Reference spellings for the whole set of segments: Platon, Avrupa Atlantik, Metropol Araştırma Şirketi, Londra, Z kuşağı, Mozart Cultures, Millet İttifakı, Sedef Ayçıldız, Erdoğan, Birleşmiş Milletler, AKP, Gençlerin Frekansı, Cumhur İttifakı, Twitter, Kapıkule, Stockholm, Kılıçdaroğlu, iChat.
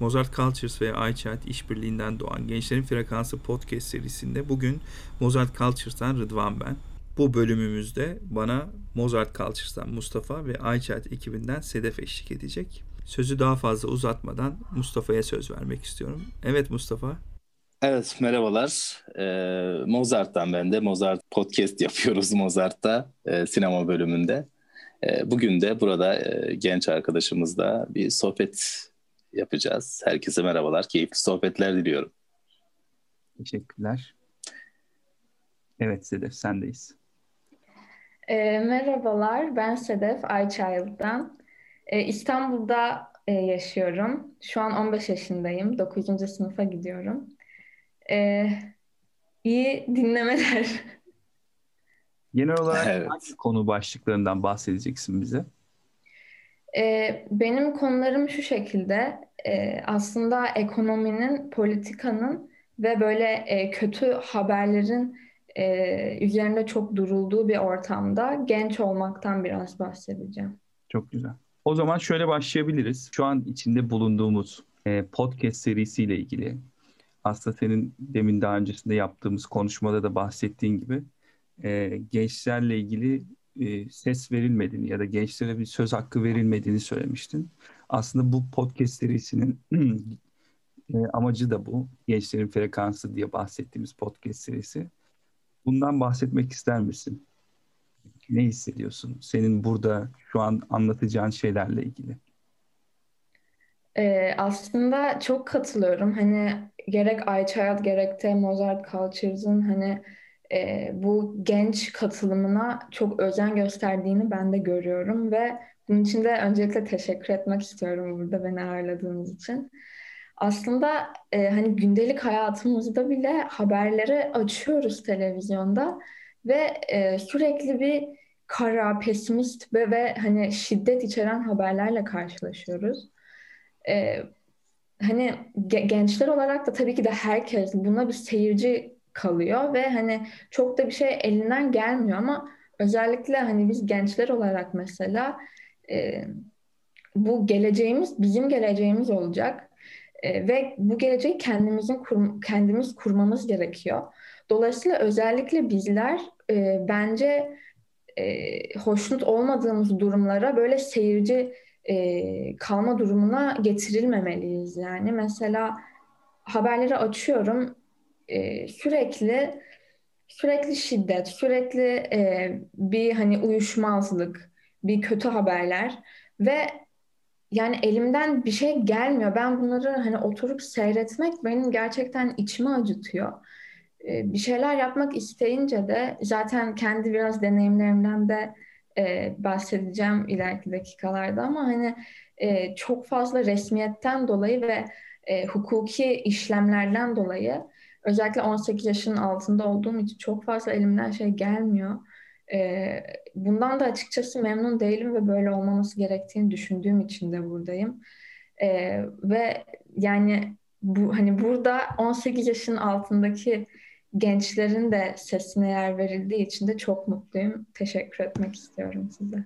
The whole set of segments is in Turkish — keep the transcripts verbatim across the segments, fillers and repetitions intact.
Mozart Cultures ve iChat işbirliğinden doğan Gençlerin Frekansı podcast serisinde bugün Mozart Cultures'tan Rıdvan ben. Bu bölümümüzde bana Mozart Cultures'tan Mustafa ve iChat ekibinden Sedef eşlik edecek. Sözü daha fazla uzatmadan Mustafa'ya söz vermek istiyorum. Evet Mustafa. Evet, merhabalar. Ee, Mozart'tan ben de. Mozart podcast yapıyoruz Mozart'ta, e, sinema bölümünde. E, bugün de burada e, genç arkadaşımızla bir sohbet yapacağız. Herkese merhabalar. Keyifli sohbetler diliyorum. Teşekkürler. Evet Sedef, sendeyiz. E, merhabalar, ben Sedef Ayçıldız'dan. E, İstanbul'da e, yaşıyorum. Şu an on beş yaşındayım. dokuzuncu sınıfa gidiyorum. Ee, iyi dinlemeler. Genel olarak evet. Hangi konu başlıklarından bahsedeceksin bize? Ee, benim konularım şu şekilde. Ee, aslında ekonominin, politikanın ve böyle e, kötü haberlerin e, üzerinde çok durulduğu bir ortamda genç olmaktan biraz bahsedeceğim. Çok güzel. O zaman şöyle başlayabiliriz. Şu an içinde bulunduğumuz e, podcast serisiyle ilgili. Aslında senin demin daha öncesinde yaptığımız konuşmada da bahsettiğin gibi e, gençlerle ilgili e, ses verilmediğini ya da gençlere bir söz hakkı verilmediğini söylemiştin. Aslında bu podcast serisinin e, amacı da bu. Gençlerin Frekansı diye bahsettiğimiz podcast serisi. Bundan bahsetmek ister misin? Ne hissediyorsun? Senin burada şu an anlatacağın şeylerle ilgili. Ee, aslında çok katılıyorum. Hani gerek iChat gerek de Mozart Cultures'ın hani e, bu genç katılımına çok özen gösterdiğini ben de görüyorum ve bunun için de öncelikle teşekkür etmek istiyorum burada beni ağırladığınız için. Aslında e, hani gündelik hayatımızda bile haberleri açıyoruz televizyonda ve e, sürekli bir kara, pesimist ve, ve hani şiddet içeren haberlerle karşılaşıyoruz. Ee, hani ge- gençler olarak da tabii ki de herkes buna bir seyirci kalıyor ve hani çok da bir şey elinden gelmiyor ama özellikle hani biz gençler olarak mesela e, bu geleceğimiz bizim geleceğimiz olacak e, ve bu geleceği kendimizin kur- kendimiz kurmamız gerekiyor. Dolayısıyla özellikle bizler e, bence e, hoşnut olmadığımız durumlara böyle seyirci E, kalma durumuna getirilmemeliyiz. Yani mesela haberleri açıyorum e, sürekli sürekli şiddet, sürekli e, bir hani uyuşmazlık, bir kötü haberler ve yani elimden bir şey gelmiyor. Ben bunları hani oturup seyretmek benim gerçekten içimi acıtıyor. E, bir şeyler yapmak isteyince de zaten kendi biraz deneyimlerimden de Ee, bahsedeceğim ileriki dakikalarda ama hani e, çok fazla resmiyetten dolayı ve e, hukuki işlemlerden dolayı özellikle on sekiz yaşın altında olduğum için çok fazla elimden şey gelmiyor. E, bundan da açıkçası memnun değilim ve böyle olmaması gerektiğini düşündüğüm için de buradayım. E, ve yani bu hani burada on sekiz yaşın altındaki gençlerin de sesine yer verildiği için de çok mutluyum. Teşekkür etmek istiyorum size.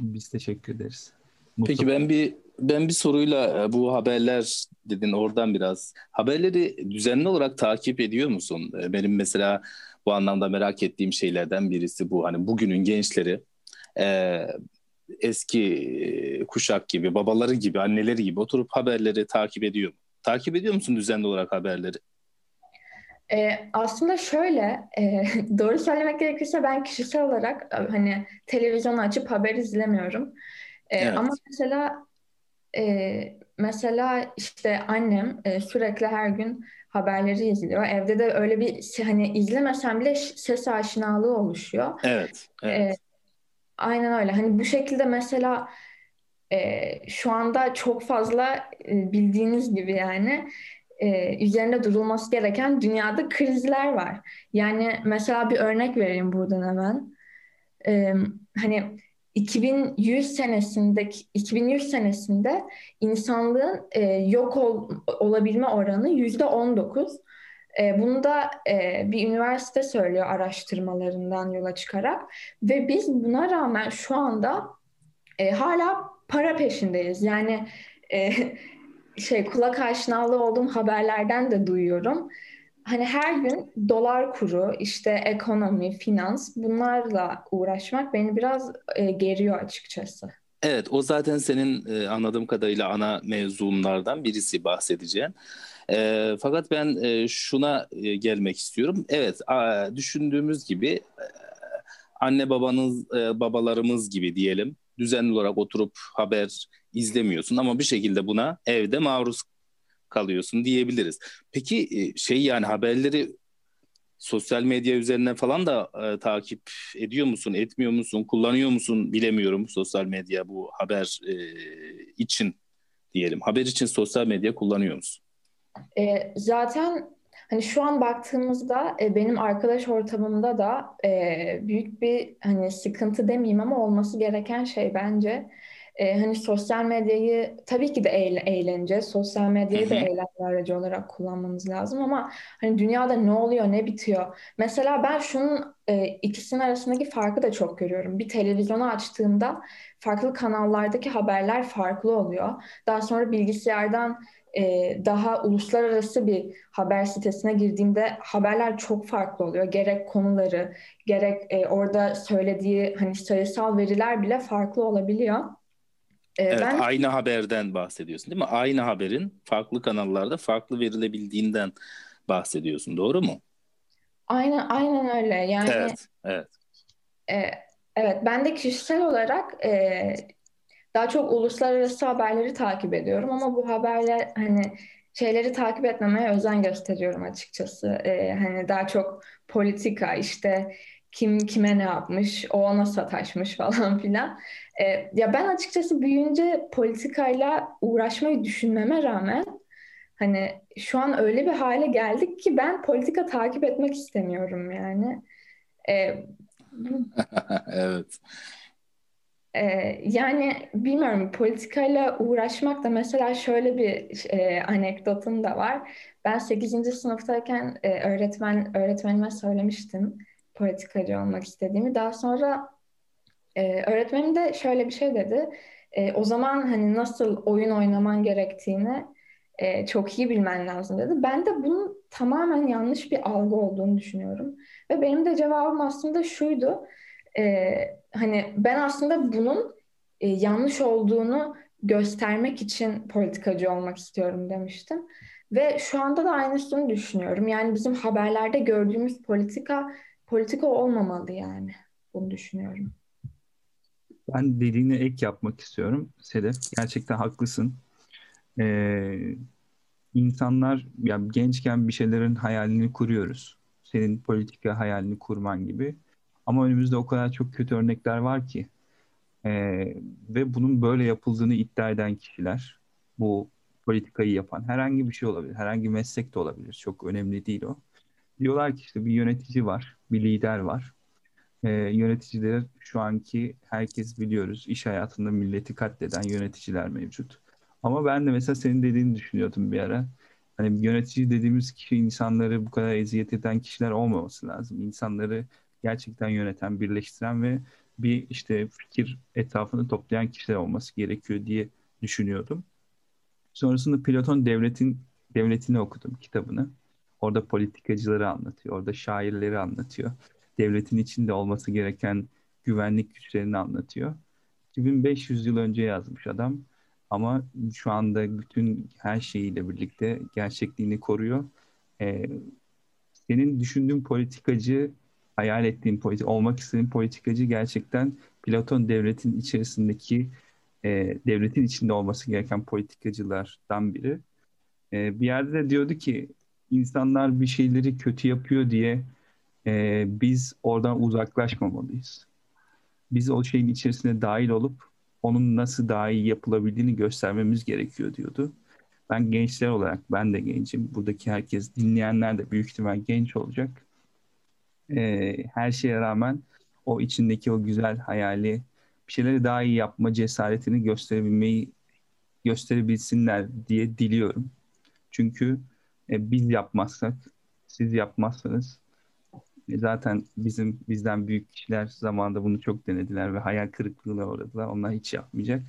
Biz teşekkür ederiz. Mutlu Peki ben bir ben bir soruyla bu haberler dedin oradan biraz. Haberleri düzenli olarak takip ediyor musun? Benim mesela bu anlamda merak ettiğim şeylerden birisi bu. Hani bugünün gençleri e, eski kuşak gibi, babaları gibi, anneleri gibi oturup haberleri takip ediyor mu? Takip ediyor musun düzenli olarak haberleri? Ee, aslında şöyle e, doğru söylemek gerekirse ben kişisel olarak hani televizyonu açıp haber izlemiyorum e, evet. Ama mesela e, mesela işte annem e, sürekli her gün haberleri izliyor, evde de öyle bir hani izlemesem bile ses aşinalığı oluşuyor. Evet, evet. E, aynen öyle hani bu şekilde mesela e, şu anda çok fazla e, bildiğiniz gibi yani Ee, üzerinde durulması gereken dünyada krizler var. Yani mesela bir örnek vereyim buradan hemen. Ee, hani iki bin yüz senesindeki iki bin yüz senesinde insanlığın e, yok ol, olabilme oranı yüzde on dokuz. E, bunu da e, bir üniversite söylüyor araştırmalarından yola çıkarak ve biz buna rağmen şu anda e, hala para peşindeyiz. Yani e, şey kulak aşinalı olduğum haberlerden de duyuyorum. Hani her gün dolar kuru, işte ekonomi, finans, bunlarla uğraşmak beni biraz e, geriyor açıkçası. Evet, o zaten senin e, anladığım kadarıyla ana mevzulardan birisi, bahsedeceğin. E, fakat ben e, şuna e, gelmek istiyorum. Evet, a, düşündüğümüz gibi e, anne babanız e, babalarımız gibi diyelim, düzenli olarak oturup haber izlemiyorsun ama bir şekilde buna evde maruz kalıyorsun diyebiliriz. Peki şey, yani haberleri sosyal medya üzerinden falan da e, takip ediyor musun, etmiyor musun, kullanıyor musun bilemiyorum sosyal medya bu haber e, için diyelim. Haber için sosyal medya kullanıyor musun? E, zaten hani şu an baktığımızda e, benim arkadaş ortamımda da e, büyük bir hani sıkıntı demeyeyim ama olması gereken şey bence. Ee, hani sosyal medyayı tabii ki de eğlence, sosyal medyayı da eğlence aracı olarak kullanmamız lazım ama hani dünyada ne oluyor, ne bitiyor? Mesela ben şunun e, ikisinin arasındaki farkı da çok görüyorum. Bir televizyonu açtığımda farklı kanallardaki haberler farklı oluyor. Daha sonra bilgisayardan e, daha uluslararası bir haber sitesine girdiğimde haberler çok farklı oluyor. Gerek konuları, gerek e, orada söylediği hani sayısal veriler bile farklı olabiliyor. Evet, ben... aynı haberden bahsediyorsun değil mi? Aynı haberin farklı kanallarda farklı verilebildiğinden bahsediyorsun, doğru mu? Aynen, aynen öyle. Yani, evet, evet. E, evet, ben de kişisel olarak e, daha çok uluslararası haberleri takip ediyorum ama bu haberler hani şeyleri takip etmemeye özen gösteriyorum açıkçası. E, hani daha çok politika, işte kim kime ne yapmış, o ona sataşmış falan filan. E, ya ben açıkçası büyüyünce politikayla uğraşmayı düşünmeme rağmen hani şu an öyle bir hale geldik ki ben politika takip etmek istemiyorum yani. E, evet. E, yani bilmiyorum, politikayla uğraşmak da mesela şöyle bir e, anekdotum da var. Ben sekizinci sınıftayken e, öğretmen öğretmenime söylemiştim politikacı olmak istediğimi. Daha sonra e, öğretmenim de şöyle bir şey dedi. E, o zaman hani nasıl oyun oynaman gerektiğini e, çok iyi bilmen lazım dedi. Ben de bunun tamamen yanlış bir algı olduğunu düşünüyorum. Ve benim de cevabım aslında şuydu. E, hani ben aslında bunun e, yanlış olduğunu göstermek için politikacı olmak istiyorum demiştim. Ve şu anda da aynısını düşünüyorum. Yani bizim haberlerde gördüğümüz politika politika olmamalı yani. Bunu düşünüyorum. Ben dediğine ek yapmak istiyorum Sedef. Gerçekten haklısın. Ee, insanlar ya gençken bir şeylerin hayalini kuruyoruz. Senin politika hayalini kurman gibi. Ama önümüzde o kadar çok kötü örnekler var ki. Ee, ve bunun böyle yapıldığını iddia eden kişiler, bu politikayı yapan herhangi bir şey olabilir. Herhangi meslek de olabilir. Çok önemli değil o. Diyorlar ki işte bir yönetici var, bir lider var. Ee, yöneticiler şu anki herkes biliyoruz, iş hayatında milleti katleden yöneticiler mevcut. Ama ben de mesela senin dediğini düşünüyordum bir ara. Hani yönetici dediğimiz kişi, insanları bu kadar eziyet eden kişiler olmaması lazım. İnsanları gerçekten yöneten, birleştiren ve bir işte fikir etrafını toplayan kişiler olması gerekiyor diye düşünüyordum. Sonrasında Platon Devletin Devletini okudum, kitabını. Orada politikacıları anlatıyor, orada şairleri anlatıyor. Devletin içinde olması gereken güvenlik güçlerini anlatıyor. iki bin beş yüz yıl önce yazmış adam ama şu anda bütün her şeyiyle birlikte gerçekliğini koruyor. Ee, senin düşündüğün politikacı, hayal ettiğin, politi- olmak istediğin politikacı gerçekten Platon Devletin içerisindeki, e, devletin içinde olması gereken politikacılardan biri. Ee, bir yerde de diyordu ki, İnsanlar bir şeyleri kötü yapıyor diye e, biz oradan uzaklaşmamalıyız. Biz o şeyin içerisine dahil olup onun nasıl daha iyi yapılabildiğini göstermemiz gerekiyor diyordu. Ben gençler olarak, ben de gencim. Buradaki herkes, dinleyenler de büyük ihtimal genç olacak. E, her şeye rağmen o içindeki o güzel hayali, bir şeyleri daha iyi yapma cesaretini gösterebilmeyi gösterebilsinler diye diliyorum. Çünkü E, biz yapmazsak, siz yapmazsanız, e, zaten bizim bizden büyük kişiler zamanında bunu çok denediler ve hayal kırıklığına uğradılar. Onlar hiç yapmayacak.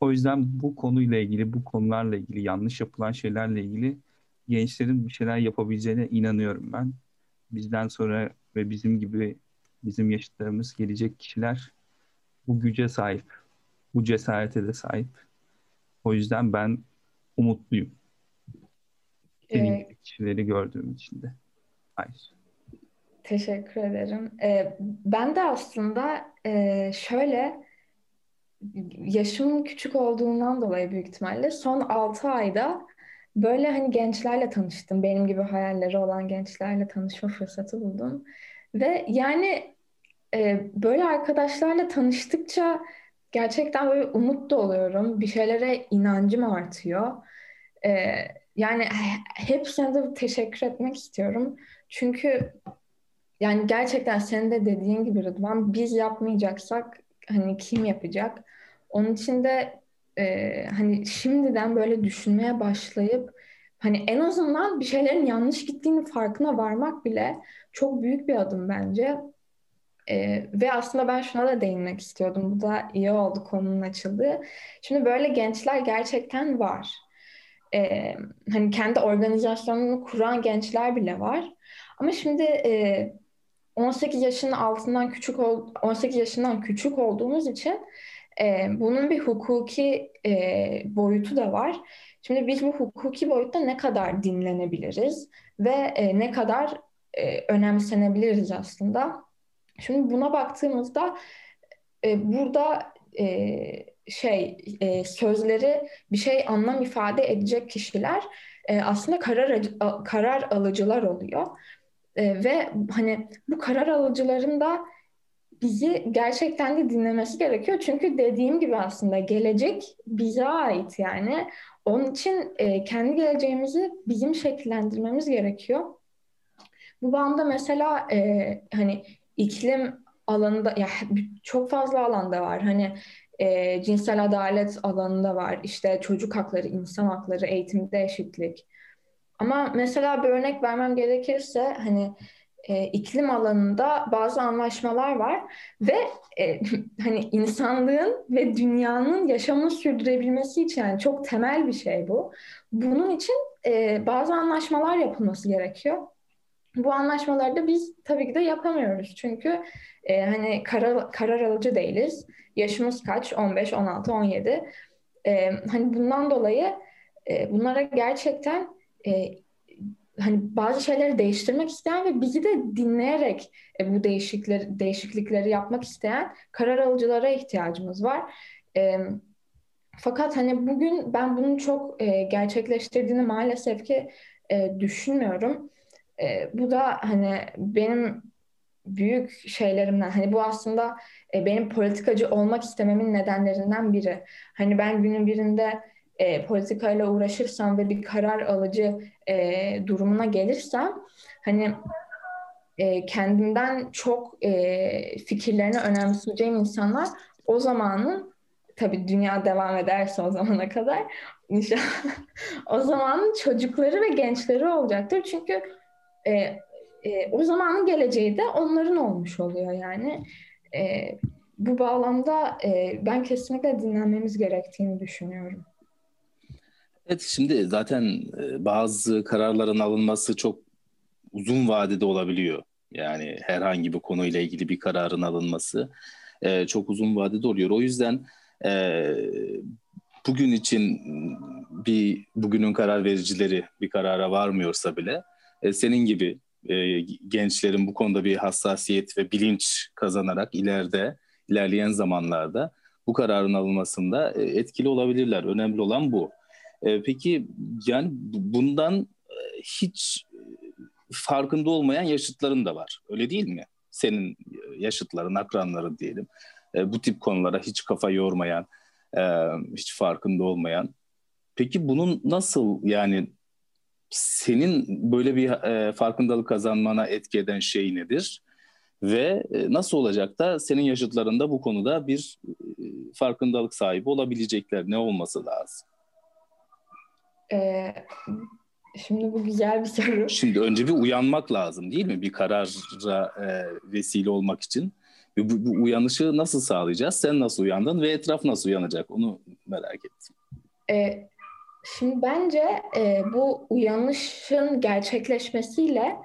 O yüzden bu konuyla ilgili, bu konularla ilgili, yanlış yapılan şeylerle ilgili gençlerin bir şeyler yapabileceğine inanıyorum ben. Bizden sonra ve bizim gibi, bizim yaşıtlarımız, gelecek kişiler bu güce sahip, bu cesarete de sahip. O yüzden ben umutluyum. Senin ee, kişileri gördüğüm için de. Hayır. Teşekkür ederim. Ee, ben de aslında e, şöyle, yaşımın küçük olduğundan dolayı büyük ihtimalle son altı ayda böyle hani gençlerle tanıştım. Benim gibi hayalleri olan gençlerle tanışma fırsatı buldum. Ve yani e, böyle arkadaşlarla tanıştıkça gerçekten böyle umut da oluyorum. Bir şeylere inancım artıyor. E, yani hepsine de teşekkür etmek istiyorum. Çünkü yani gerçekten senin de dediğin gibi Rıdvan, biz yapmayacaksak hani kim yapacak? Onun için de e, hani şimdiden böyle düşünmeye başlayıp hani en azından bir şeylerin yanlış gittiğini farkına varmak bile çok büyük bir adım bence. E, ve aslında ben şuna da değinmek istiyordum. Bu da iyi oldu, konunun açıldığı. Şimdi böyle gençler gerçekten var. E, hani kendi organizasyonunu kuran gençler bile var. Ama şimdi e, on sekiz yaşının altından küçük ol, on sekiz yaşından küçük olduğumuz için e, bunun bir hukuki e, boyutu da var. Şimdi biz bu hukuki boyutta ne kadar dinlenebiliriz ve e, ne kadar e, önemsenebiliriz aslında. Şimdi buna baktığımızda e, burada e, şey e, sözleri bir şey anlam ifade edecek kişiler e, aslında karar karar alıcılar oluyor. E, ve hani bu karar alıcıların da bizi gerçekten de dinlemesi gerekiyor. Çünkü dediğim gibi aslında gelecek bize ait yani. Onun için e, kendi geleceğimizi bizim şekillendirmemiz gerekiyor. Bu bağlamda mesela e, hani iklim alanında ya çok fazla alanda var. Hani e, cinsel adalet alanında var. İşte çocuk hakları, insan hakları, eğitimde eşitlik. Ama mesela bir örnek vermem gerekirse hani e, iklim alanında bazı anlaşmalar var ve e, hani insanlığın ve dünyanın yaşamını sürdürebilmesi için yani çok temel bir şey bu. Bunun için e, bazı anlaşmalar yapılması gerekiyor. Bu anlaşmalarda biz tabii ki de yapamıyoruz çünkü e, hani karar, karar alıcı değiliz. Yaşımız kaç? on beş, on altı, on yedi. E, hani bundan dolayı e, bunlara gerçekten Ee, hani bazı şeyleri değiştirmek isteyen ve bizi de dinleyerek e, bu değişiklikleri, değişiklikleri yapmak isteyen karar alıcılara ihtiyacımız var. E, fakat hani bugün ben bunun çok e, gerçekleştirdiğini maalesef ki e, düşünmüyorum. E, bu da hani benim büyük şeylerimden, hani bu aslında e, benim politikacı olmak istememin nedenlerinden biri. Hani ben günün birinde E, politikayla uğraşırsam ve bir karar alıcı e, durumuna gelirsem hani e, kendimden çok e, fikirlerini önemseyeceğim insanlar o zamanın, tabii dünya devam ederse o zamana kadar inşallah o zamanın çocukları ve gençleri olacaktır. Çünkü e, e, o zamanın geleceği de onların olmuş oluyor yani. E, bu bağlamda e, ben kesinlikle dinlenmemiz gerektiğini düşünüyorum. Evet, şimdi zaten bazı kararların alınması çok uzun vadede olabiliyor. Yani herhangi bir konuyla ilgili bir kararın alınması çok uzun vadede oluyor. O yüzden bugün için bir bugünün karar vericileri bir karara varmıyorsa bile senin gibi gençlerin bu konuda bir hassasiyet ve bilinç kazanarak ileride, ilerleyen zamanlarda bu kararın alınmasında etkili olabilirler. Önemli olan bu. Peki yani bundan hiç farkında olmayan yaşıtların da var, öyle değil mi? Senin yaşıtların, akranların diyelim. Bu tip konulara hiç kafa yormayan, hiç farkında olmayan. Peki bunun nasıl, yani senin böyle bir farkındalık kazanmana etki eden şey nedir? Ve nasıl olacak da senin yaşıtların da bu konuda bir farkındalık sahibi olabilecekler? Ne olması lazım? Ee, şimdi bu güzel bir soru. Şimdi önce bir uyanmak lazım değil mi? Bir karara e, vesile olmak için Bu, bu uyanışı nasıl sağlayacağız? Sen nasıl uyandın ve etraf nasıl uyanacak? Onu merak ettim. E, şimdi bence e, bu uyanışın gerçekleşmesiyle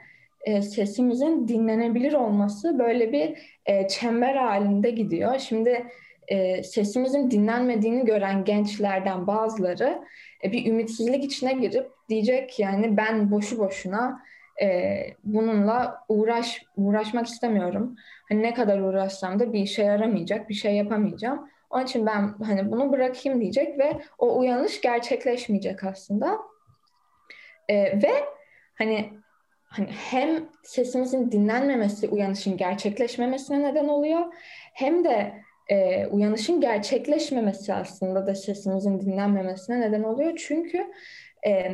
e, sesimizin dinlenebilir olması böyle bir e, çember halinde gidiyor. Şimdi e, sesimizin dinlenmediğini gören gençlerden bazıları e, bir ümitsizlik içine girip diyecek yani ben boşu boşuna e, bununla uğraş uğraşmak istemiyorum. Hani ne kadar uğraşsam da bir işe yaramayacak, bir şey yapamayacağım. Onun için ben hani bunu bırakayım diyecek ve o uyanış gerçekleşmeyecek aslında. E, ve hani hani hem sesimizin dinlenmemesi uyanışın gerçekleşmemesine neden oluyor, hem de e, uyanışın gerçekleşmemesi aslında da sesimizin dinlenmemesine neden oluyor. Çünkü e,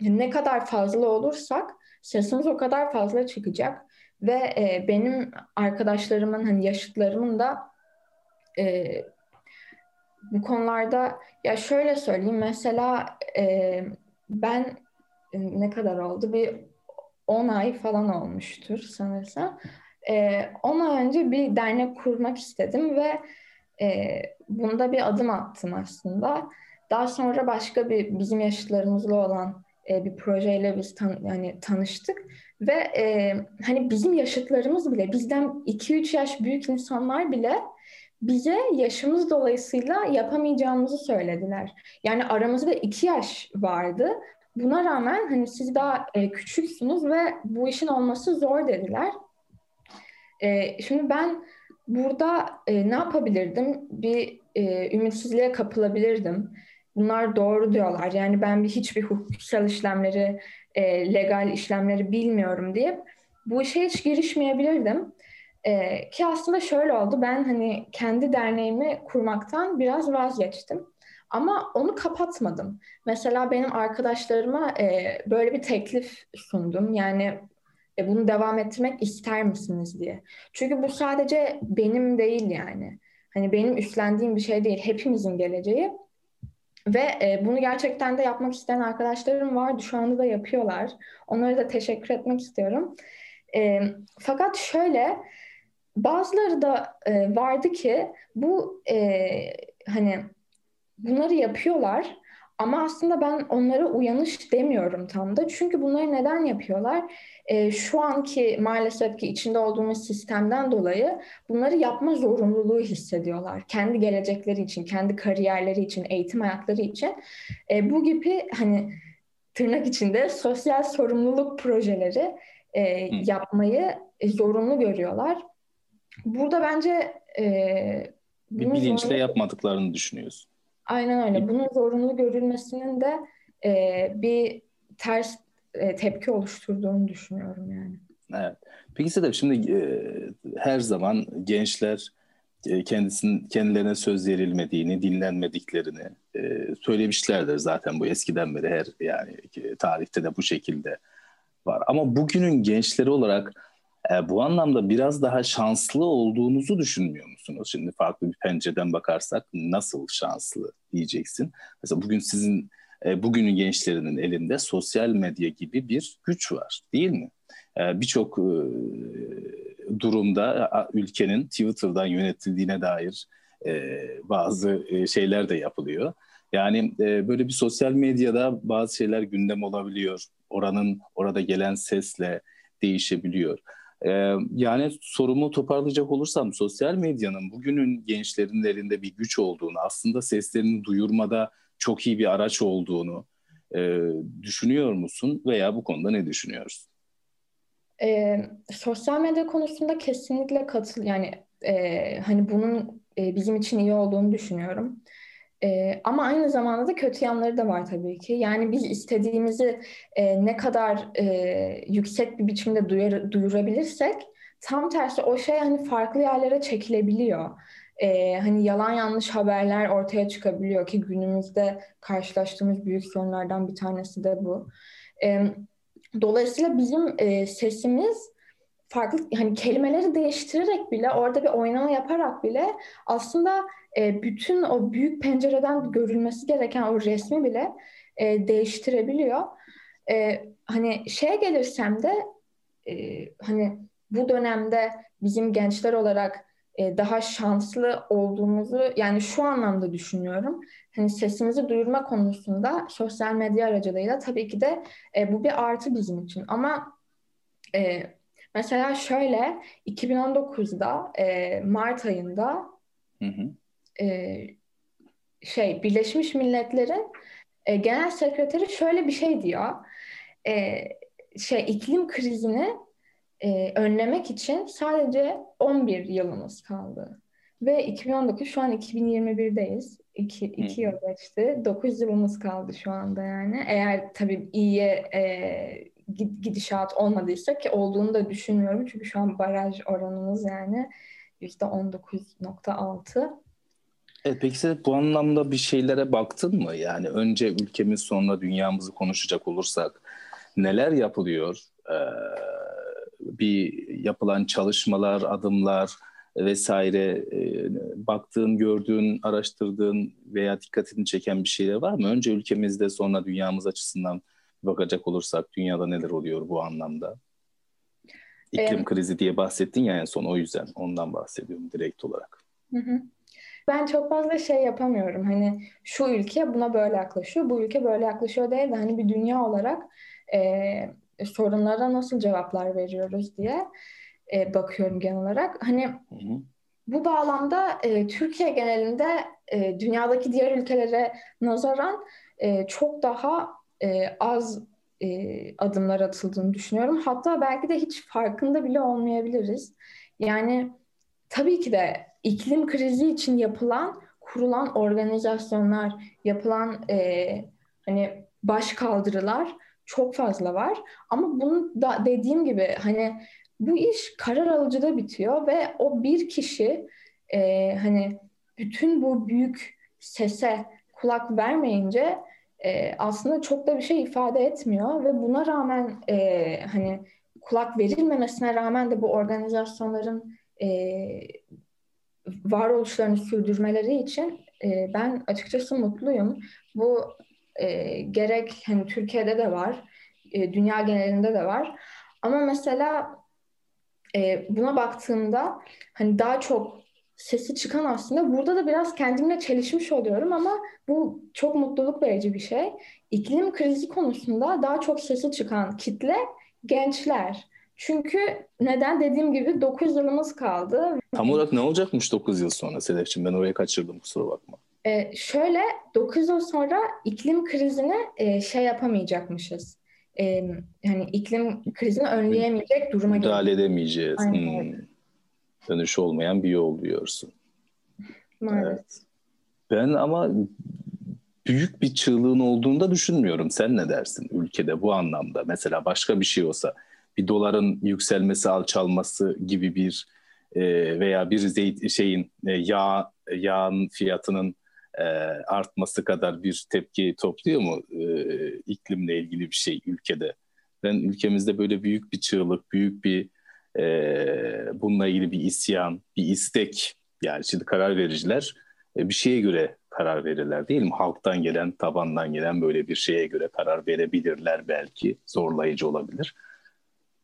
ne kadar fazla olursak sesimiz o kadar fazla çıkacak ve e, benim arkadaşlarımın hani yaşıtlarımın da e, bu konularda ya şöyle söyleyeyim mesela e, ben ne kadar oldu bir on ay falan olmuştur sanırsam. on ay önce bir dernek kurmak istedim ve e, bunda bir adım attım aslında. Daha sonra başka bir bizim yaşıtlarımızla olan e, bir projeyle biz tan- yani tanıştık ve e, hani bizim yaşıtlarımız bile bizden iki üç yaş büyük insanlar bile bize yaşımız dolayısıyla yapamayacağımızı söylediler. Yani aramızda iki yaş vardı. Buna rağmen hani siz daha e, küçüksünüz ve bu işin olması zor dediler. E, şimdi ben burada e, ne yapabilirdim? Bir e, ümitsizliğe kapılabilirdim. Bunlar doğru diyorlar. Yani ben bir hiçbir hukuksal işlemleri, e, legal işlemleri bilmiyorum diye bu işe hiç girişmeyebilirdim. E, ki aslında şöyle oldu. Ben hani kendi derneğimi kurmaktan biraz vazgeçtim. Ama onu kapatmadım. Mesela benim arkadaşlarıma e, böyle bir teklif sundum. Yani e, bunu devam ettirmek ister misiniz diye. Çünkü bu sadece benim değil yani. Hani benim üstlendiğim bir şey değil. Hepimizin geleceği. Ve e, bunu gerçekten de yapmak isteyen arkadaşlarım vardı. Şu anda da yapıyorlar. Onlara da teşekkür etmek istiyorum. E, fakat şöyle bazıları da e, vardı ki bu e, hani... Bunları yapıyorlar ama aslında ben onlara uyanış demiyorum tam da. Çünkü bunları neden yapıyorlar? E, şu anki maalesef ki içinde olduğumuz sistemden dolayı bunları yapma zorunluluğu hissediyorlar. Kendi gelecekleri için, kendi kariyerleri için, eğitim hayatları için. E, bu gibi hani tırnak içinde sosyal sorumluluk projeleri e, yapmayı e, zorunlu görüyorlar. Burada bence... E, bir bilinçle zorunlu... yapmadıklarını düşünüyorsun. Aynen öyle. Bunun zorunlu görülmesinin de e, bir ters e, tepki oluşturduğunu düşünüyorum yani. Evet. Peki Sedef, şimdi e, her zaman gençler e, kendisinin kendilerine söz verilmediğini, dinlenmediklerini e, söylemişlerdir zaten bu eskiden beri her yani tarihte de bu şekilde var. Ama bugünün gençleri olarak e, bu anlamda biraz daha şanslı olduğunuzu düşünmüyor musunuz? Şimdi farklı bir pencereden bakarsak nasıl şanslı diyeceksin. Mesela bugün sizin, e, bugünün gençlerinin elinde sosyal medya gibi bir güç var değil mi? E, Birçok e, durumda a, ülkenin Twitter'dan yönetildiğine dair e, bazı e, şeyler de yapılıyor. Yani e, böyle bir sosyal medyada bazı şeyler gündem olabiliyor. Oranın orada gelen sesle değişebiliyor. Yani sorumu toparlayacak olursam sosyal medyanın bugünün gençlerin elinde bir güç olduğunu, aslında seslerini duyurmada çok iyi bir araç olduğunu e, düşünüyor musun veya bu konuda ne düşünüyorsun? E, sosyal medya konusunda kesinlikle katıl, yani e, hani bunun e, bizim için iyi olduğunu düşünüyorum. E, ama aynı zamanda da kötü yanları da var tabii ki. Yani biz istediğimizi e, ne kadar e, yüksek bir biçimde duyar, duyurabilirsek tam tersi o şey hani farklı yerlere çekilebiliyor. E, hani yalan yanlış haberler ortaya çıkabiliyor ki günümüzde karşılaştığımız büyük sorunlardan bir tanesi de bu. E, dolayısıyla bizim e, sesimiz farklı hani kelimeleri değiştirerek bile orada bir oynama yaparak bile aslında e, bütün o büyük pencereden görülmesi gereken o resmi bile e, değiştirebiliyor. E, hani şeye gelirsem de e, hani bu dönemde bizim gençler olarak daha şanslı olduğumuzu, yani şu anlamda düşünüyorum. Hani sesimizi duyurma konusunda sosyal medya aracılığıyla tabii ki de e, bu bir artı bizim için. Ama e, mesela şöyle iki bin on dokuzda e, Mart ayında hı hı. E, şey Birleşmiş Milletler'in e, Genel Sekreteri şöyle bir şey diyor. E, şey iklim krizini Ee, önlemek için sadece on bir yılımız kaldı. Ve iki bin on dokuz, şu an iki bin yirmi birdeyiz. İki, iki yıl geçti. dokuz yılımız kaldı şu anda yani. Eğer tabii iyiye e, gidişat olmadıysa, ki olduğunu da düşünmüyorum. Çünkü şu an baraj oranımız yani yüzde on dokuz nokta altı. Evet, peki sen bu anlamda bir şeylere baktın mı? Yani önce ülkemiz, sonra dünyamızı konuşacak olursak neler yapılıyor? Ee, bir yapılan çalışmalar, adımlar vesaire, baktığın, gördüğün, araştırdığın veya dikkatini çeken bir şeyler var mı? Önce ülkemizde, sonra dünyamız açısından bakacak olursak dünyada neler oluyor bu anlamda? İklim ee, krizi diye bahsettin ya en son, o yüzden ondan bahsediyorum direkt olarak. Hı hı. Ben çok fazla şey yapamıyorum. Hani şu ülke buna böyle yaklaşıyor, bu ülke böyle yaklaşıyor değil de hani bir dünya olarak eee sorunlara nasıl cevaplar veriyoruz diye e, bakıyorum genel olarak. Hani hı hı. bu bağlamda e, Türkiye genelinde e, dünyadaki diğer ülkelere nazaran e, çok daha e, az e, adımlar atıldığını düşünüyorum. Hatta belki de hiç farkında bile olmayabiliriz. Yani tabii ki de iklim krizi için yapılan, kurulan organizasyonlar, yapılan e, hani başkaldırılar çok fazla var. Ama bunu da dediğim gibi hani bu iş karar alıcıda bitiyor ve o bir kişi e, hani bütün bu büyük sese kulak vermeyince e, aslında çok da bir şey ifade etmiyor ve buna rağmen e, hani kulak verilmemesine rağmen de bu organizasyonların e, varoluşlarını sürdürmeleri için e, ben açıkçası mutluyum. Bu E, gerek hani Türkiye'de de var, e, dünya genelinde de var. Ama mesela e, buna baktığımda hani daha çok sesi çıkan, aslında burada da biraz kendimle çelişmiş oluyorum ama bu çok mutluluk verici bir şey. İklim krizi konusunda daha çok sesi çıkan kitle gençler. Çünkü neden, dediğim gibi dokuz yılımız kaldı. Tam olarak ne olacakmış dokuz yıl sonra Sedef'ciğim? Ben orayı kaçırdım, kusura bakma. Ee, şöyle dokuz yıl sonra iklim krizini e, şey yapamayacakmışız. E, yani iklim krizini önleyemeyecek duruma geldik. Müdahale edemeyeceğiz. Hmm. Dönüşü olmayan bir yol diyorsun. Maalesef. Evet. Ben ama büyük bir çığlığın olduğunu da düşünmüyorum. Sen ne dersin ülkede bu anlamda? Mesela başka bir şey olsa, bir doların yükselmesi, alçalması gibi bir e, veya bir zeyt, şeyin e, yağ, yağın fiyatının E, artması kadar bir tepki topluyor mu e, iklimle ilgili bir şey ülkede? Ben ülkemizde böyle büyük bir çığlık, büyük bir e, bununla ilgili bir isyan, bir istek, yani şimdi karar vericiler e, bir şeye göre karar verirler değil mi? Halktan gelen, tabandan gelen böyle bir şeye göre karar verebilirler belki. Zorlayıcı olabilir.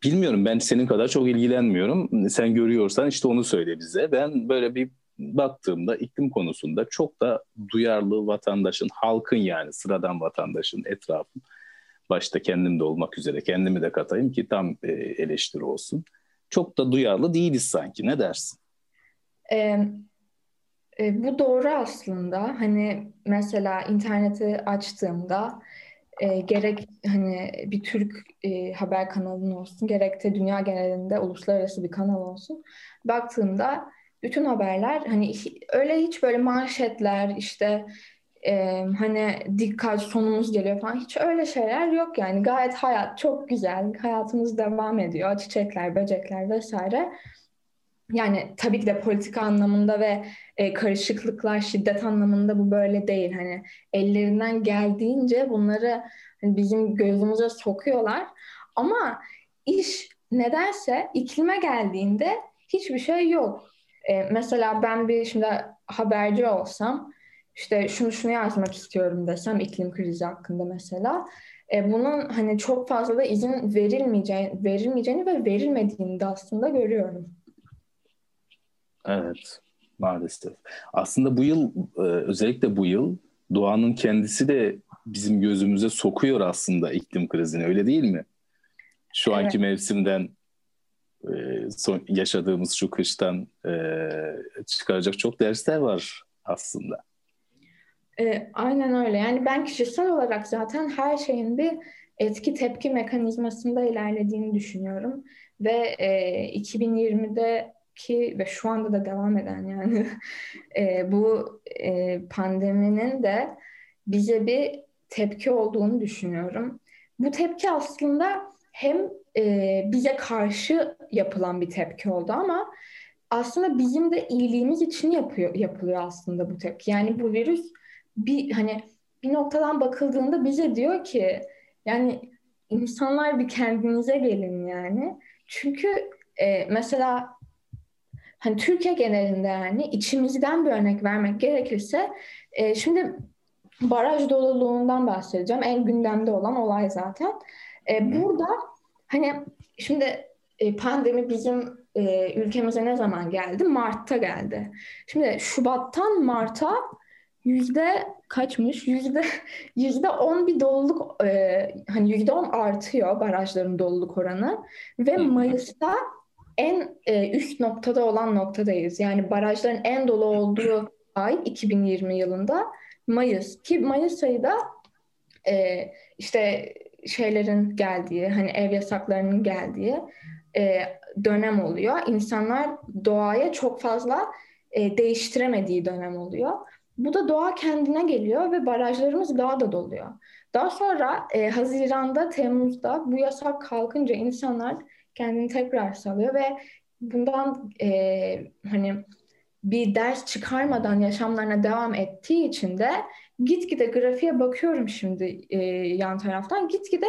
Bilmiyorum, ben senin kadar çok ilgilenmiyorum. Sen görüyorsan işte onu söyle bize. Ben böyle bir baktığımda iklim konusunda çok da duyarlı vatandaşın, halkın, yani sıradan vatandaşın etrafı, başta kendim de olmak üzere, kendimi de katayım ki tam eleştiri olsun, çok da duyarlı değiliz sanki. Ne dersin? Ee, e, bu doğru aslında. Hani mesela interneti açtığımda e, gerek hani bir Türk e, haber kanalının olsun, gerek de dünya genelinde uluslararası bir kanal olsun, baktığımda bütün haberler hani öyle, hiç böyle manşetler işte e, hani dikkat sonumuz geliyor falan, hiç öyle şeyler yok yani. Gayet hayat çok güzel, hayatımız devam ediyor, çiçekler, böcekler vesaire. Yani tabii ki de politika anlamında ve e, karışıklıklar, şiddet anlamında bu böyle değil. Hani ellerinden geldiğince bunları hani bizim gözümüze sokuyorlar ama iş nedense iklime geldiğinde hiçbir şey yok. Mesela ben bir şimdi haberci olsam, işte şunu şunu yazmak istiyorum desem iklim krizi hakkında mesela, e, bunun hani çok fazla da izin verilmeyeceğini, verilmeyeceğini ve verilmediğini de aslında görüyorum. Evet, maalesef. Aslında bu yıl, özellikle bu yıl doğanın kendisi de bizim gözümüze sokuyor aslında iklim krizini, öyle değil mi? Şu evet. anki mevsimden, son yaşadığımız şu kıştan çıkaracak çok dersler var aslında. E, aynen öyle. Yani ben kişisel olarak zaten her şeyin bir etki tepki mekanizmasında ilerlediğini düşünüyorum. Ve e, iki bin yirmideki ve şu anda da devam eden yani e, bu e, pandeminin de bize bir tepki olduğunu düşünüyorum. Bu tepki aslında hem e, bize karşı yapılan bir tepki oldu ama aslında bizim de iyiliğimiz için yapıyor, yapılıyor aslında bu tepki. Yani bu virüs bir hani bir noktadan bakıldığında bize diyor ki yani insanlar bir kendinize gelin yani. Çünkü e, mesela hani Türkiye genelinde yani içimizden bir örnek vermek gerekirse e, şimdi baraj doluluğundan bahsedeceğim. En gündemde olan olay zaten. E, burada hani şimdi e, pandemi bizim e, ülkemize ne zaman geldi? Mart'ta geldi. Şimdi Şubat'tan Mart'a yüzde kaçmış? Yüzde yüzde on bir doluluk e, hani yüzde on artıyor barajların doluluk oranı ve Mayıs'ta en e, üst noktada olan noktadayız. Yani barajların en dolu olduğu ay iki bin yirmi yılında Mayıs, ki Mayıs ayı da e, işte şeylerin geldiği, hani ev yasaklarının geldiği e, dönem oluyor. İnsanlar doğaya çok fazla e, değiştiremediği dönem oluyor. Bu da doğa kendine geliyor ve barajlarımız daha da doluyor. Daha sonra e, Haziran'da, Temmuz'da bu yasak kalkınca insanlar kendini tekrar salıyor ve bundan e, hani bir ders çıkarmadan yaşamlarına devam ettiği için de gitgide grafiğe bakıyorum şimdi e, yan taraftan. Gitgide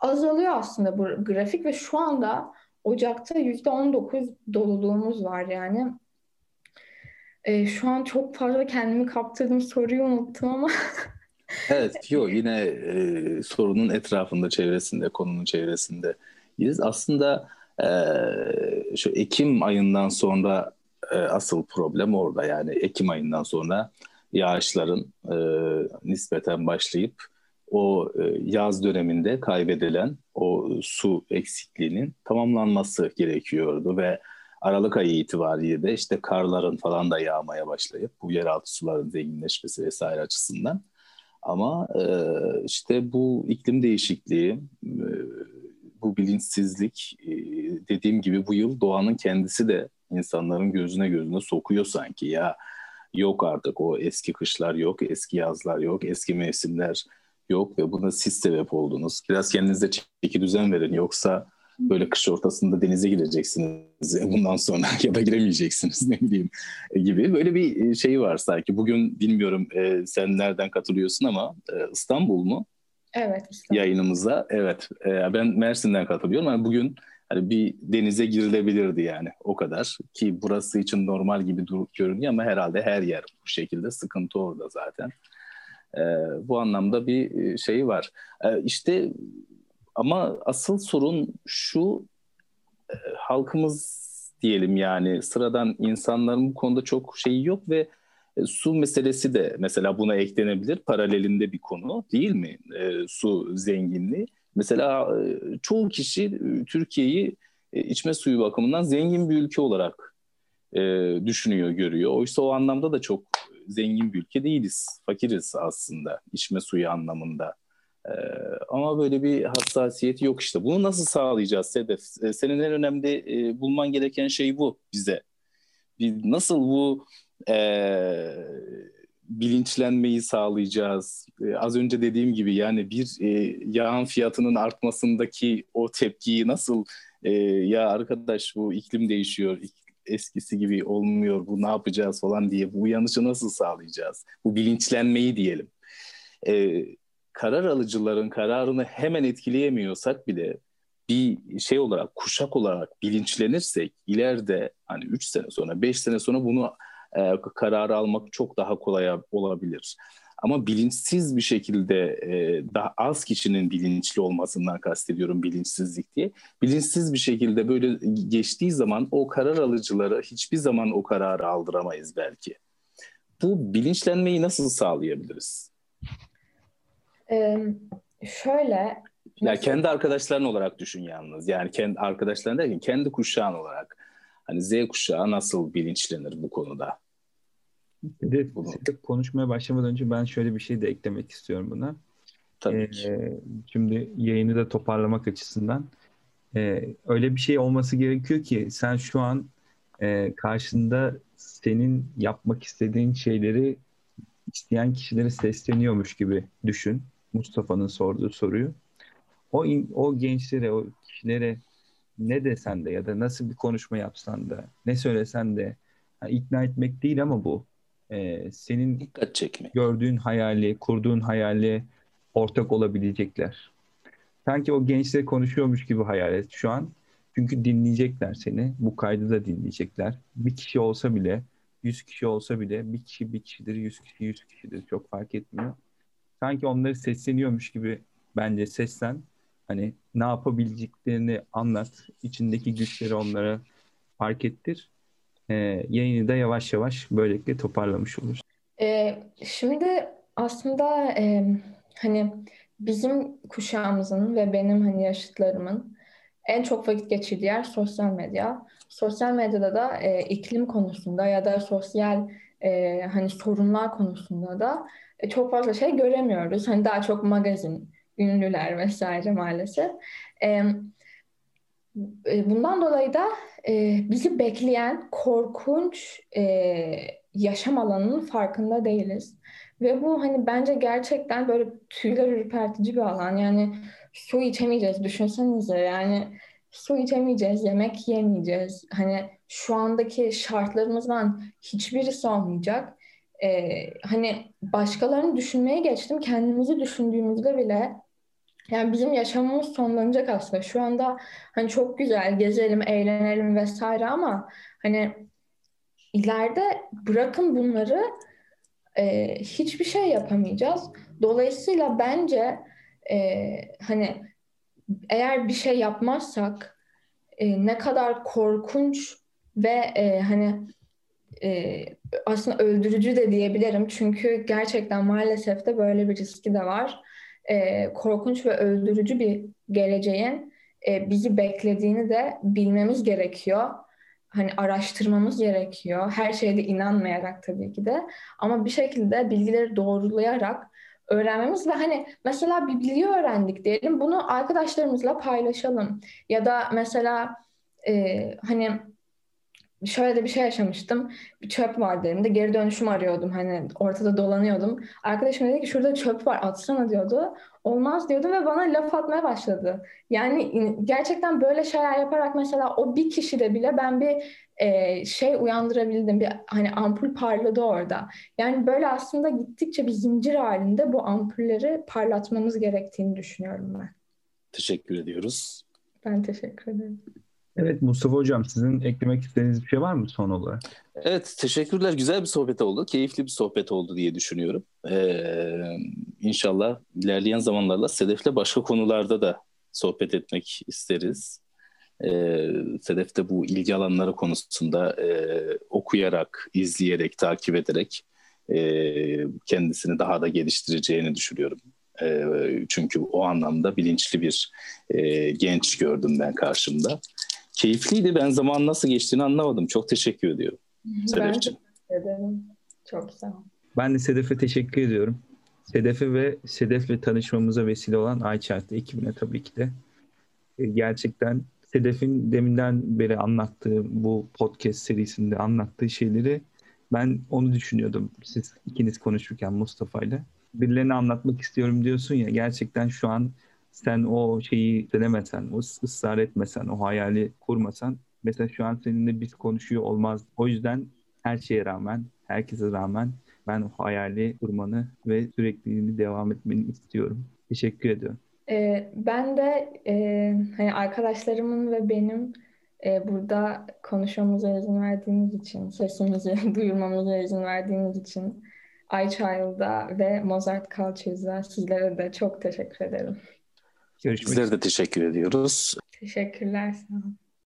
azalıyor aslında bu grafik ve şu anda Ocak'ta yüzde on dokuz doluluğumuz var yani. Ee, şu an çok fazla kendimi kaptırdım, soruyu unuttum ama. Evet, yok yine e, sorunun etrafında, çevresinde, konunun çevresinde. Biz aslında e, şu Ekim ayından sonra e, asıl problem orada yani. Ekim ayından sonra yağışların e, nispeten başlayıp o e, yaz döneminde kaybedilen o su eksikliğinin tamamlanması gerekiyordu ve Aralık ayı itibariyle de işte karların falan da yağmaya başlayıp bu yeraltı suların zenginleşmesi vesaire açısından. Ama işte bu iklim değişikliği, bu bilinçsizlik, dediğim gibi bu yıl doğanın kendisi de insanların gözüne gözüne sokuyor sanki. Ya yok artık o eski kışlar, yok eski yazlar, yok eski mevsimler, yok ve buna siz sebep oldunuz. Biraz kendinize çeki düzen verin, yoksa böyle kış ortasında denize gireceksiniz bundan sonra ya da giremeyeceksiniz ne bileyim gibi. Böyle bir şey var sanki. Bugün bilmiyorum e, sen nereden katılıyorsun ama e, İstanbul mu? Evet. İstanbul. Yayınımıza. Evet. E, ben Mersin'den katılıyorum. Yani bugün hani bir denize girilebilirdi yani o kadar. Ki burası için normal gibi durup görünüyor ama herhalde her yer bu şekilde. Sıkıntı orada zaten. E, bu anlamda bir şey var. E, işte Ama asıl sorun şu, e, halkımız diyelim yani sıradan insanların bu konuda çok şeyi yok ve e, su meselesi de mesela buna eklenebilir, paralelinde bir konu değil mi? E, su zenginliği. Mesela e, çoğu kişi e, Türkiye'yi e, içme suyu bakımından zengin bir ülke olarak e, düşünüyor, görüyor. Oysa o anlamda da çok zengin bir ülke değiliz, fakiriz aslında içme suyu anlamında. Ee, ama böyle bir hassasiyeti yok işte. Bunu nasıl sağlayacağız Sedef? Ee, senin en önemli e, bulman gereken şey bu bize. Biz nasıl bu e, bilinçlenmeyi sağlayacağız? E, az önce dediğim gibi yani bir e, yağın fiyatının artmasındaki o tepkiyi nasıl e, ya arkadaş bu iklim değişiyor, eskisi gibi olmuyor, bu ne yapacağız falan diye bu uyanışı nasıl sağlayacağız? Bu bilinçlenmeyi diyelim. E, karar alıcıların kararını hemen etkileyemiyorsak bile bir şey olarak, kuşak olarak bilinçlenirsek ileride hani üç sene sonra, beş sene sonra bunu e, kararı almak çok daha kolay olabilir. Ama bilinçsiz bir şekilde e, daha az kişinin bilinçli olmasından kastediyorum bilinçsizlik diye. Bilinçsiz bir şekilde böyle geçtiği zaman o karar alıcılara hiçbir zaman o kararı aldıramayız belki. Bu bilinçlenmeyi nasıl sağlayabiliriz? Ee, şöyle... Ya yani kendi arkadaşların olarak düşün yalnız. Yani kendi arkadaşların derken kendi kuşağın olarak. Hani Z kuşağı nasıl bilinçlenir bu konuda? Sedef, Sedef konuşmaya başlamadan önce ben şöyle bir şey de eklemek istiyorum buna. Tabii ee, ki. Şimdi yayını da toparlamak açısından. Ee, öyle bir şey olması gerekiyor ki sen şu an e, karşında senin yapmak istediğin şeyleri isteyen kişilere sesleniyormuş gibi düşün. Mustafa'nın sorduğu soruyu. O, in, o gençlere, o kişilere ne desen de ya da nasıl bir konuşma yapsan da, ne söylesen de yani ikna etmek değil ama bu. Ee, senin dikkat çekmek. Gördüğün hayali, kurduğun hayali ortak olabilecekler. Sanki o gençle konuşuyormuş gibi hayal et şu an. Çünkü dinleyecekler seni. Bu kaydı da dinleyecekler. Bir kişi olsa bile, yüz kişi olsa bile bir kişi bir kişidir, yüz kişi yüz kişidir. Çok fark etmiyor. Sanki onları sesleniyormuş gibi bence seslen. Hani ne yapabildiklerini anlat. İçindeki güçleri onlara fark ettir. Ee, yayını da yavaş yavaş böylelikle toparlamış oluruz. Ee, şimdi aslında e, hani bizim kuşağımızın ve benim hani yaşıtlarımın en çok vakit geçirdiği yer sosyal medya. Sosyal medyada da e, iklim konusunda ya da sosyal e, hani sorunlar konusunda da e, çok fazla şey göremiyoruz. Hani daha çok magazin, ünlüler vesaire maalesef. E, bundan dolayı da e, bizi bekleyen korkunç e, yaşam alanının farkında değiliz. Ve bu hani bence gerçekten böyle tüyler ürpertici bir alan. Yani su içemeyeceğiz, düşünsenize. Yani su içemeyeceğiz, yemek yemeyeceğiz. Hani şu andaki şartlarımızdan hiçbirisi olmayacak. E, hani başkalarını düşünmeye geçtim. Kendimizi düşündüğümüzde bile yani bizim yaşamımız sonlanacak aslında. Şu anda hani çok güzel gezelim, eğlenelim vesaire ama hani ileride bırakın bunları e, hiçbir şey yapamayacağız. Dolayısıyla bence e, hani eğer bir şey yapmazsak e, ne kadar korkunç ve e, hani e, aslında öldürücü de diyebilirim. Çünkü gerçekten maalesef de böyle bir riski de var. E, korkunç ve öldürücü bir geleceğin e, bizi beklediğini de bilmemiz gerekiyor. Hani araştırmamız gerekiyor. Her şeye de inanmayarak tabii ki de. Ama bir şekilde bilgileri doğrulayarak öğrenmemiz ve hani mesela bir bilgi öğrendik diyelim. Bunu arkadaşlarımızla paylaşalım. Ya da mesela e, hani şöyle de bir şey yaşamıştım. Bir çöp vardı elimde. Geri dönüşüm arıyordum. Hani ortada dolanıyordum. Arkadaşım dedi ki şurada çöp var atsana diyordu. Olmaz diyordu ve bana laf atmaya başladı. Yani gerçekten böyle şeyler yaparak mesela o bir kişide bile ben bir e, şey uyandırabildim. Bir hani ampul parladı orada. Yani böyle aslında gittikçe bir zincir halinde bu ampulleri parlatmamız gerektiğini düşünüyorum ben. Teşekkür ediyoruz. Ben teşekkür ederim. Evet Mustafa Hocam, sizin eklemek istediğiniz bir şey var mı son olarak? Evet, teşekkürler. Güzel bir sohbet oldu. Keyifli bir sohbet oldu diye düşünüyorum. Ee, inşallah ilerleyen zamanlarda Sedef'le başka konularda da sohbet etmek isteriz. Ee, Sedef de bu ilgi alanları konusunda e, okuyarak, izleyerek, takip ederek e, kendisini daha da geliştireceğini düşünüyorum. E, çünkü o anlamda bilinçli bir e, genç gördüm ben karşımda. Keyifliydi. Ben zaman nasıl geçtiğini anlamadım. Çok teşekkür ediyorum. Ben teşekkür ederim. Çok sağ olun. Ben de Sedef'e teşekkür ediyorum. Sedef'e ve Sedef'le tanışmamıza vesile olan iChat ekibine tabii ki de. Gerçekten Sedef'in deminden beri anlattığı bu podcast serisinde anlattığı şeyleri ben onu düşünüyordum. Siz ikiniz konuşurken Mustafa'yla. Birilerine anlatmak istiyorum diyorsun ya, gerçekten şu an sen o şeyi denemesen, o ısrar etmesen, o hayali kurmasan mesela şu an seninle biz konuşuyor olmaz. O yüzden her şeye rağmen, herkese rağmen ben o hayali kurmanı ve sürekliliğini devam etmeni istiyorum. Teşekkür ediyorum. Ee, ben de e, hani arkadaşlarımın ve benim e, burada konuşmamıza izin verdiğiniz için, sesimizi duyurmamıza izin verdiğiniz için iChild'a ve Mozart Cultures'a sizlere de çok teşekkür ederim. Görüşmek Sizlere de teşekkür ediyoruz. Teşekkürler. Sağ olun.